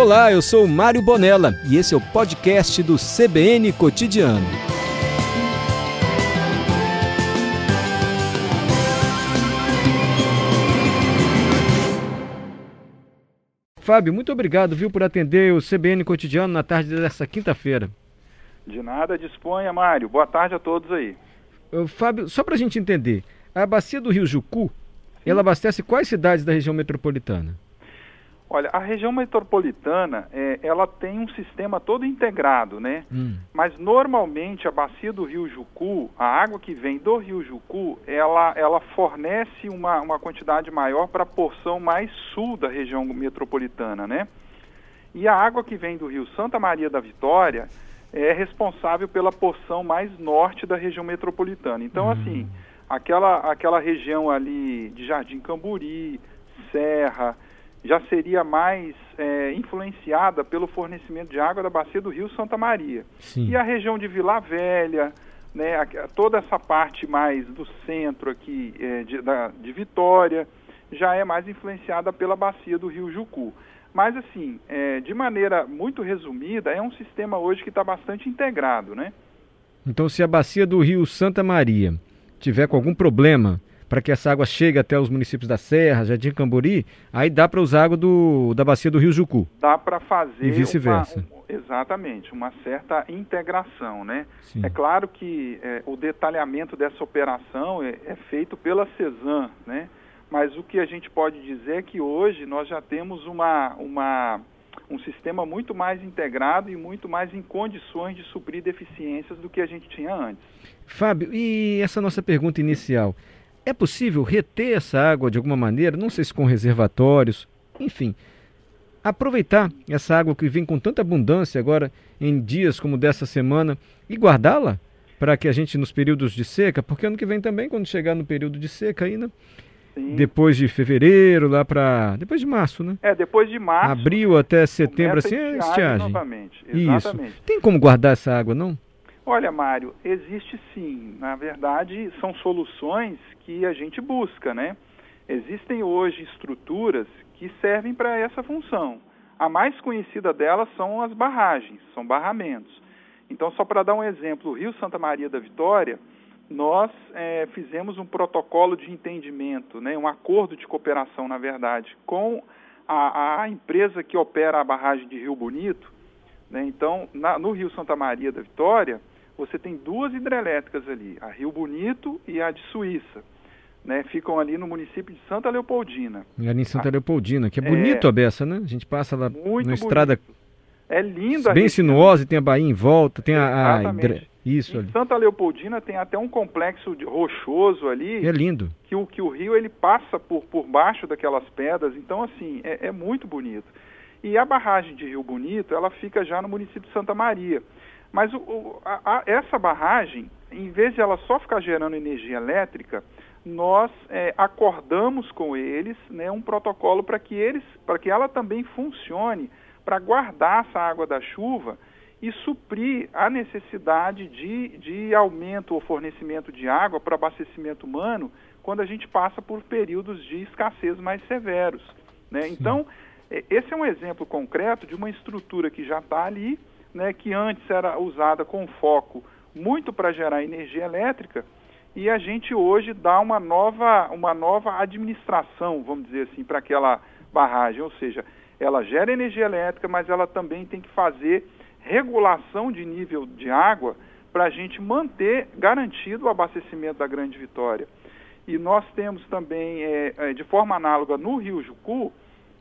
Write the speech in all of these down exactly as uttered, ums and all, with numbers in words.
Olá, eu sou o Mário Bonella e esse é o podcast do C B N Cotidiano. Fábio, muito obrigado, viu, por atender o C B N Cotidiano na tarde dessa quinta-feira. De nada, disponha, Mário. Boa tarde a todos aí. Uh, Fábio, só para a gente entender, a bacia do Rio Jucu, Sim. ela abastece quais cidades da região metropolitana? Olha, a região metropolitana, é, ela tem um sistema todo integrado, né? Hum. Mas normalmente a bacia do Rio Jucu, a água que vem do Rio Jucu, ela, ela fornece uma, uma quantidade maior para a porção mais sul da região metropolitana, né? E a água que vem do Rio Santa Maria da Vitória é responsável pela porção mais norte da região metropolitana. Então, uhum. assim, aquela, aquela região ali de Jardim Camburi, Serra, já seria mais é, influenciada pelo fornecimento de água da bacia do Rio Santa Maria. Sim. E a região de Vila Velha, né, a, toda essa parte mais do centro aqui é, de, da, de Vitória, já é mais influenciada pela bacia do Rio Jucu. Mas, assim, é, de maneira muito resumida, é um sistema hoje que está bastante integrado, né? Então, se a bacia do Rio Santa Maria tiver com algum problema para que essa água chegue até os municípios da Serra, Jardim Camburi, aí dá para usar água do, da bacia do Rio Jucu. Dá para fazer... E vice-versa. Uma, um, exatamente, uma certa integração, né? Sim. É claro que é, o detalhamento dessa operação é, é feito pela Cesan, né? Mas o que a gente pode dizer é que hoje nós já temos uma, uma, um sistema muito mais integrado e muito mais em condições de suprir deficiências do que a gente tinha antes. Fábio, e essa nossa pergunta inicial, é possível reter essa água de alguma maneira, não sei se com reservatórios, enfim, aproveitar essa água que vem com tanta abundância agora em dias como dessa semana e guardá-la para que a gente nos períodos de seca, porque ano que vem também, quando chegar no período de seca ainda... Sim. Depois de fevereiro, lá para... Depois de março, né? É, depois de março. Abril até setembro, assim, é estiagem. Novamente, exatamente. Isso. Tem como guardar essa água, não? Olha, Mário, existe sim. Na verdade, são soluções que a gente busca, né? Existem hoje estruturas que servem para essa função. A mais conhecida delas são as barragens, são barramentos. Então, só para dar um exemplo, o Rio Santa Maria da Vitória... Nós é, fizemos um protocolo de entendimento, né, um acordo de cooperação, na verdade, com a, a empresa que opera a barragem de Rio Bonito. Né, então, na, no Rio Santa Maria da Vitória, você tem duas hidrelétricas ali, a Rio Bonito e a de Suíça. Né, ficam ali no município de Santa Leopoldina. E ali em Santa a, Leopoldina, que é bonito é, a beça, né? A gente passa lá na estrada... É linda. Bem sinuosa, tem a Bahia em volta, tem a... a hidre... Isso, em Santa Leopoldina tem até um complexo de rochoso ali. É lindo. Que o, que o rio ele passa por, por baixo daquelas pedras, então assim, é, é muito bonito. E a barragem de Rio Bonito, ela fica já no município de Santa Maria. Mas o, o, a, a, essa barragem, em vez de ela só ficar gerando energia elétrica, nós é, acordamos com eles, né, um protocolo para que eles, para que ela também funcione, para guardar essa água da chuva e suprir a necessidade de, de aumento ou fornecimento de água para abastecimento humano quando a gente passa por períodos de escassez mais severos. Né? Então, esse é um exemplo concreto de uma estrutura que já está ali, né, que antes era usada com foco muito para gerar energia elétrica, e a gente hoje dá uma nova, uma nova administração, vamos dizer assim, para aquela barragem. Ou seja, ela gera energia elétrica, mas ela também tem que fazer... regulação de nível de água para a gente manter garantido o abastecimento da Grande Vitória. E nós temos também, é, é, de forma análoga, no Rio Jucu,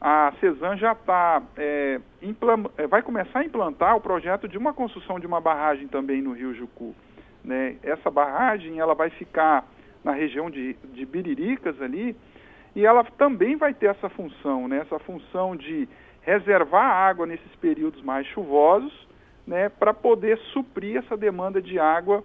a Cesan já tá, é, implam- vai começar a implantar o projeto de uma construção de uma barragem também no Rio Jucu. Né? Essa barragem ela vai ficar na região de, de Biriricas ali, e ela também vai ter essa função, né? Essa função de reservar água nesses períodos mais chuvosos, né, para poder suprir essa demanda de água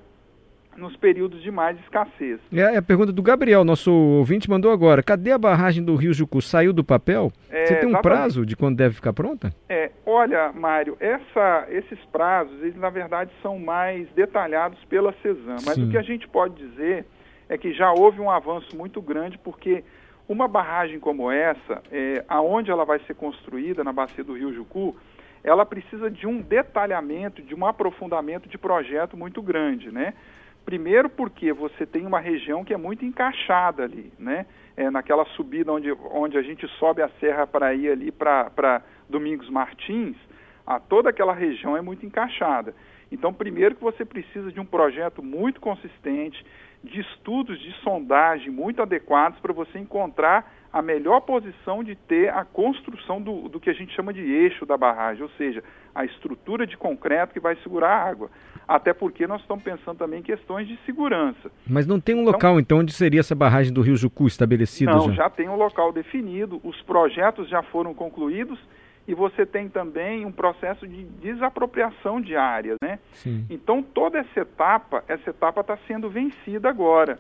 nos períodos de mais escassez. É a pergunta do Gabriel, nosso ouvinte, mandou agora. Cadê a barragem do Rio Jucu? Saiu do papel? É, Você tem um exatamente. prazo de quando deve ficar pronta? É, olha, Mário, essa, esses prazos, eles na verdade são mais detalhados pela Cesan. Mas Sim. o que a gente pode dizer é que já houve um avanço muito grande, porque Uma barragem como essa, é, aonde ela vai ser construída, na bacia do Rio Jucu, ela precisa de um detalhamento, de um aprofundamento de projeto muito grande, né? Primeiro porque você tem uma região que é muito encaixada ali, né? É, naquela subida onde, onde a gente sobe a serra para ir ali para Domingos Martins, a toda aquela região é muito encaixada. Então, primeiro que você precisa de um projeto muito consistente, de estudos de sondagem muito adequados para você encontrar a melhor posição de ter a construção do, do que a gente chama de eixo da barragem, ou seja, a estrutura de concreto que vai segurar a água. Até porque nós estamos pensando também em questões de segurança. Mas não tem um então, local, então, onde seria essa barragem do Rio Jucu estabelecida? Não, já? já tem um local definido, os projetos já foram concluídos e você tem também um processo de desapropriação de áreas, né? Sim. Então, toda essa etapa, essa etapa está sendo vencida agora.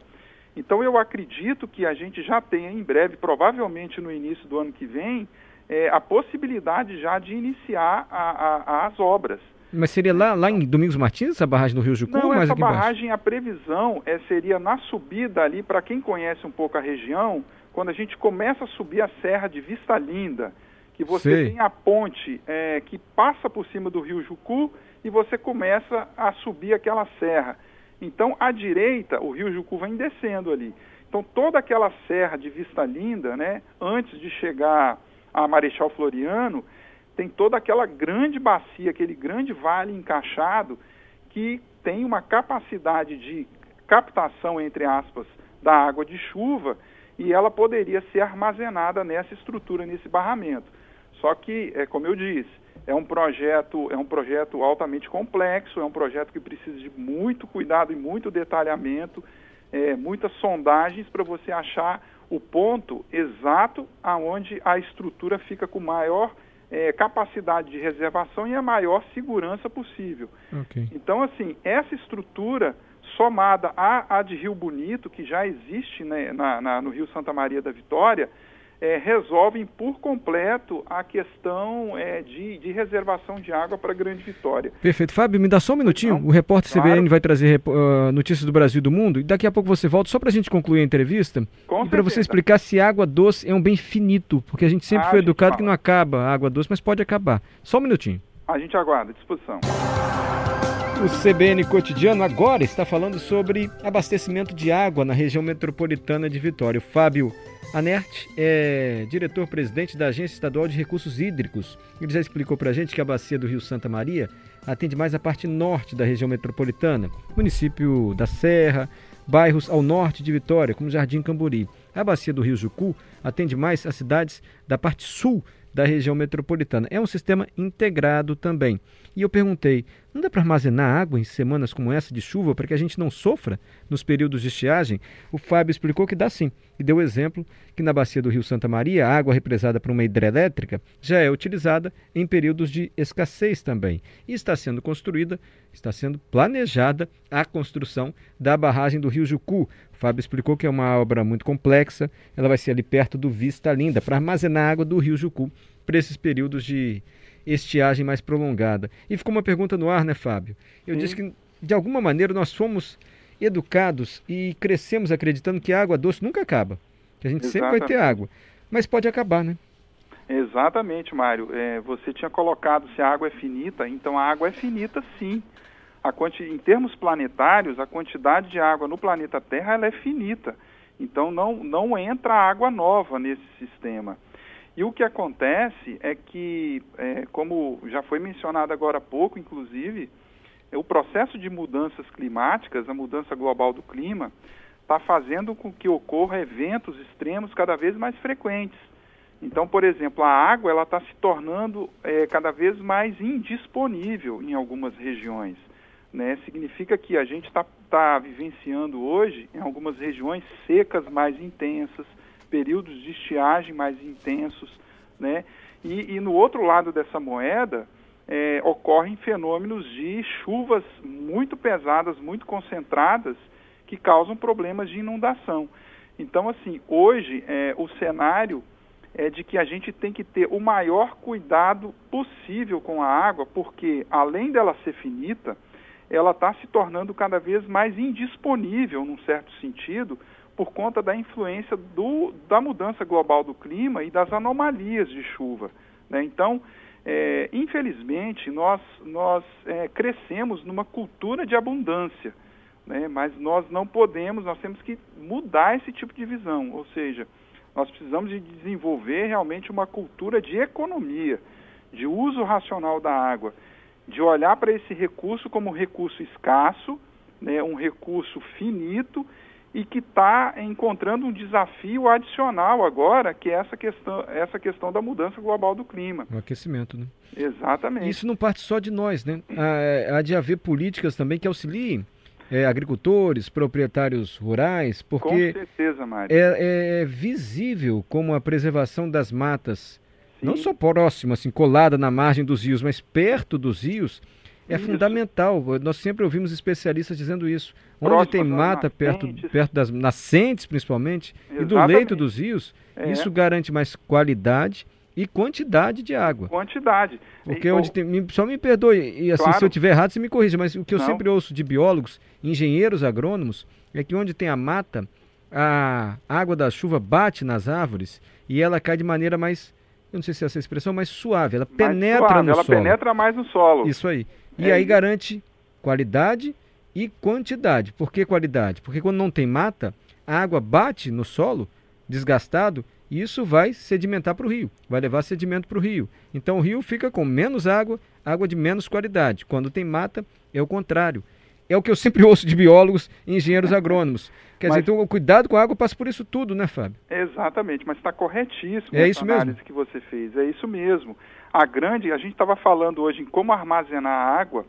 Então, eu acredito que a gente já tenha em breve, provavelmente no início do ano que vem, é, a possibilidade já de iniciar a, a, as obras. Mas seria lá, lá em Domingos Martins, essa barragem do Rio Jucu? Não, ou mais essa aqui barragem, embaixo? A previsão é, seria na subida ali, para quem conhece um pouco a região, quando a gente começa a subir a Serra de Vista Linda, que você Sei. tem a ponte é, que passa por cima do Rio Jucu e você começa a subir aquela serra. Então, à direita, o Rio Jucu vem descendo ali. Então, toda aquela serra de Vista Linda, né, antes de chegar a Marechal Floriano, tem toda aquela grande bacia, aquele grande vale encaixado, que tem uma capacidade de captação, entre aspas, da água de chuva, e ela poderia ser armazenada nessa estrutura, nesse barramento. Só que, é, como eu disse, É um, projeto, é um projeto altamente complexo, é um projeto que precisa de muito cuidado e muito detalhamento, é, muitas sondagens para você achar o ponto exato aonde a estrutura fica com maior é, capacidade de reservação e a maior segurança possível. Okay. Então, assim, essa estrutura somada à, à de Rio Bonito, que já existe, né, na, na, no Rio Santa Maria da Vitória, É, resolvem por completo a questão é, de, de reservação de água para a Grande Vitória. Perfeito. Fábio, me dá só um minutinho. Não, o repórter claro. C B N vai trazer uh, notícias do Brasil e do mundo. E daqui a pouco você volta, só para a gente concluir a entrevista. Com e para você explicar se água doce é um bem finito, porque a gente sempre ah, foi educado fala. que não acaba a água doce, mas pode acabar. Só um minutinho. A gente aguarda. À disposição. O C B N Cotidiano agora está falando sobre abastecimento de água na região metropolitana de Vitória. O Fábio Ahnert é diretor-presidente da Agência Estadual de Recursos Hídricos. Ele já explicou para a gente que a bacia do Rio Santa Maria atende mais a parte norte da região metropolitana, município da Serra, bairros ao norte de Vitória, como Jardim Camburi. A bacia do Rio Jucu atende mais as cidades da parte sul da região metropolitana. É um sistema integrado também. E eu perguntei, não dá para armazenar água em semanas como essa de chuva para que a gente não sofra nos períodos de estiagem? O Fábio explicou que dá sim. E deu o exemplo que na bacia do Rio Santa Maria, a água represada por uma hidrelétrica já é utilizada em períodos de escassez também. E está sendo construída, está sendo planejada a construção da barragem do Rio Jucu. O Fábio explicou que é uma obra muito complexa, ela vai ser ali perto do Vista Linda, para armazenar água do Rio Jucu para esses períodos de estiagem mais prolongada. E ficou uma pergunta no ar, né, Fábio? Eu Sim. disse que, de alguma maneira, nós fomos educados e crescemos acreditando que a água doce nunca acaba, que a gente Exatamente. sempre vai ter água, mas pode acabar, né? Exatamente, Mário. É, você tinha colocado se a água é finita, então a água é finita, sim. A quanti... Em termos planetários, a quantidade de água no planeta Terra ela é finita, então não, não entra água nova nesse sistema. E o que acontece é que, é, como já foi mencionado agora há pouco, inclusive, é, o processo de mudanças climáticas, a mudança global do clima, está fazendo com que ocorra eventos extremos cada vez mais frequentes. Então, por exemplo, a água ela está se tornando é, cada vez mais indisponível em algumas regiões, né? Significa que a gente está tá vivenciando hoje, em algumas regiões, secas mais intensas, períodos de estiagem mais intensos, né? E, e no outro lado dessa moeda, é, ocorrem fenômenos de chuvas muito pesadas, muito concentradas, que causam problemas de inundação. Então, assim, hoje é, o cenário é de que a gente tem que ter o maior cuidado possível com a água, porque além dela ser finita, ela está se tornando cada vez mais indisponível, num certo sentido, por conta da influência do, da mudança global do clima e das anomalias de chuva, né? Então, é, infelizmente, nós, nós é, crescemos numa cultura de abundância, né? Mas nós não podemos, nós temos que mudar esse tipo de visão, ou seja, nós precisamos de desenvolver realmente uma cultura de economia, de uso racional da água, de olhar para esse recurso como um recurso escasso, né, um recurso finito e que está encontrando um desafio adicional agora, que é essa questão, essa questão da mudança global do clima. O aquecimento, né? Exatamente. Isso não parte só de nós, né? Há de haver políticas também que auxiliem É, agricultores, proprietários rurais, porque com certeza, Mário, é, é visível como a preservação das matas, sim, não só próxima, assim, colada na margem dos rios, mas perto dos rios, é isso, fundamental. Nós sempre ouvimos especialistas dizendo isso. Próxima onde tem mata, perto, perto das nascentes, principalmente, exatamente, e do leito dos rios, é, isso garante mais qualidade e quantidade de água. Quantidade. Porque e, onde ou... tem, só me perdoe, e assim, claro, se eu estiver errado, você me corrija, mas o que eu não. sempre ouço de biólogos, engenheiros agrônomos, é que onde tem a mata, a água da chuva bate nas árvores e ela cai de maneira mais, eu não sei se é essa expressão, mais suave, ela mais penetra suave, no ela solo. Ela penetra mais no solo. Isso aí. E é aí isso. garante qualidade e quantidade. Por que qualidade? Porque quando não tem mata, a água bate no solo, desgastado, e isso vai sedimentar para o rio, vai levar sedimento para o rio. Então o rio fica com menos água, água de menos qualidade. Quando tem mata, é o contrário. É o que eu sempre ouço de biólogos e engenheiros agrônomos. Quer mas, dizer, então, cuidado com a água passa por isso tudo, né, Fábio? Exatamente, mas está corretíssimo é essa análise mesmo. que você fez. É isso mesmo. A grande, a gente estava falando hoje em como armazenar água.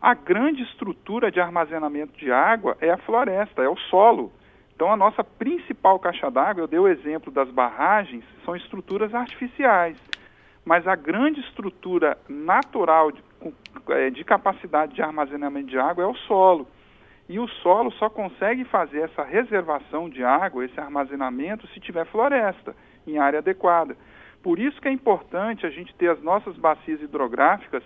A grande estrutura de armazenamento de água é a floresta, é o solo. Então, a nossa principal caixa d'água, eu dei o exemplo das barragens, são estruturas artificiais. Mas a grande estrutura natural de, de capacidade de armazenamento de água é o solo. E o solo só consegue fazer essa reservação de água, esse armazenamento, se tiver floresta em área adequada. Por isso que é importante a gente ter as nossas bacias hidrográficas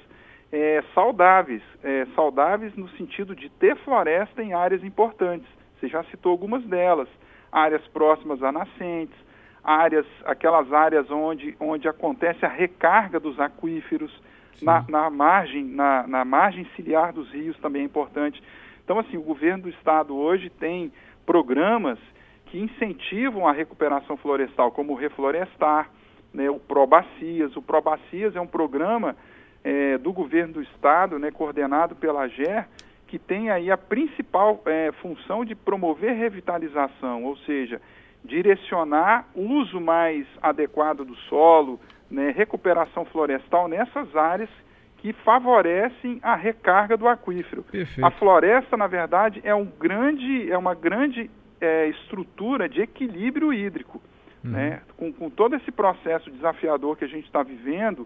é, saudáveis. É, saudáveis no sentido de ter floresta em áreas importantes. Você já citou algumas delas, áreas próximas a nascentes, áreas, aquelas áreas onde, onde acontece a recarga dos aquíferos, na, na, margem, na, na margem ciliar dos rios também é importante. Então, assim, o governo do estado hoje tem programas que incentivam a recuperação florestal, como o Reflorestar, né, o ProBacias. O ProBacias é um programa é, do governo do estado, né, coordenado pela Agerh, que tem aí a principal é, função de promover revitalização, ou seja, direcionar o uso mais adequado do solo, né, recuperação florestal nessas áreas que favorecem a recarga do aquífero. Perfeito. A floresta, na verdade, é, um grande, é uma grande é, estrutura de equilíbrio hídrico. Uhum. Né? Com, com todo esse processo desafiador que a gente está vivendo,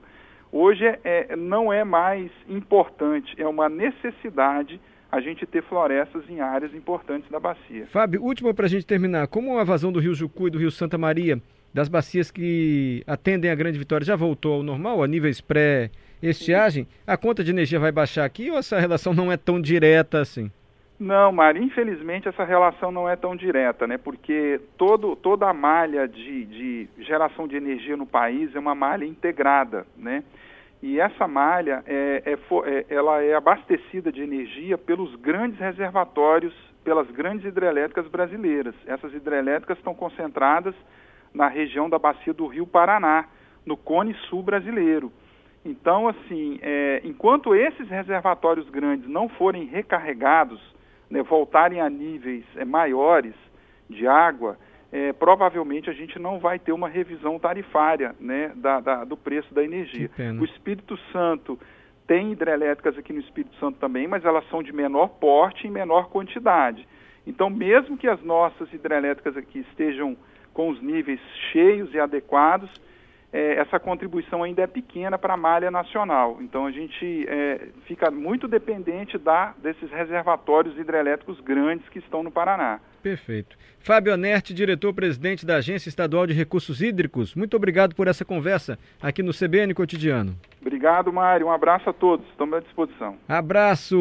hoje é, não é mais importante, é uma necessidade a gente ter florestas em áreas importantes da bacia. Fábio, última para a gente terminar. Como a vazão do Rio Jucu e do Rio Santa Maria, das bacias que atendem a Grande Vitória, já voltou ao normal, a níveis pré-estiagem? A conta de energia vai baixar aqui ou essa relação não é tão direta assim? Não, Mário, infelizmente essa relação não é tão direta, né? Porque todo, toda a malha de, de geração de energia no país é uma malha integrada, né? E essa malha, é, é, ela é abastecida de energia pelos grandes reservatórios, pelas grandes hidrelétricas brasileiras. Essas hidrelétricas estão concentradas na região da bacia do Rio Paraná, no Cone Sul brasileiro. Então, assim, é, enquanto esses reservatórios grandes não forem recarregados, né, voltarem a níveis é, maiores de água, é, provavelmente a gente não vai ter uma revisão tarifária, né, da, da, do preço da energia. O Espírito Santo tem hidrelétricas aqui no Espírito Santo também, mas elas são de menor porte e menor quantidade. Então, mesmo que as nossas hidrelétricas aqui estejam com os níveis cheios e adequados, é, essa contribuição ainda é pequena para a malha nacional. Então, a gente é, fica muito dependente da, desses reservatórios hidrelétricos grandes que estão no Paraná. Perfeito. Fábio Ahnert, diretor-presidente da Agência Estadual de Recursos Hídricos, muito obrigado por essa conversa aqui no C B N Cotidiano. Obrigado, Mário. Um abraço a todos. Estamos à disposição. Abraços.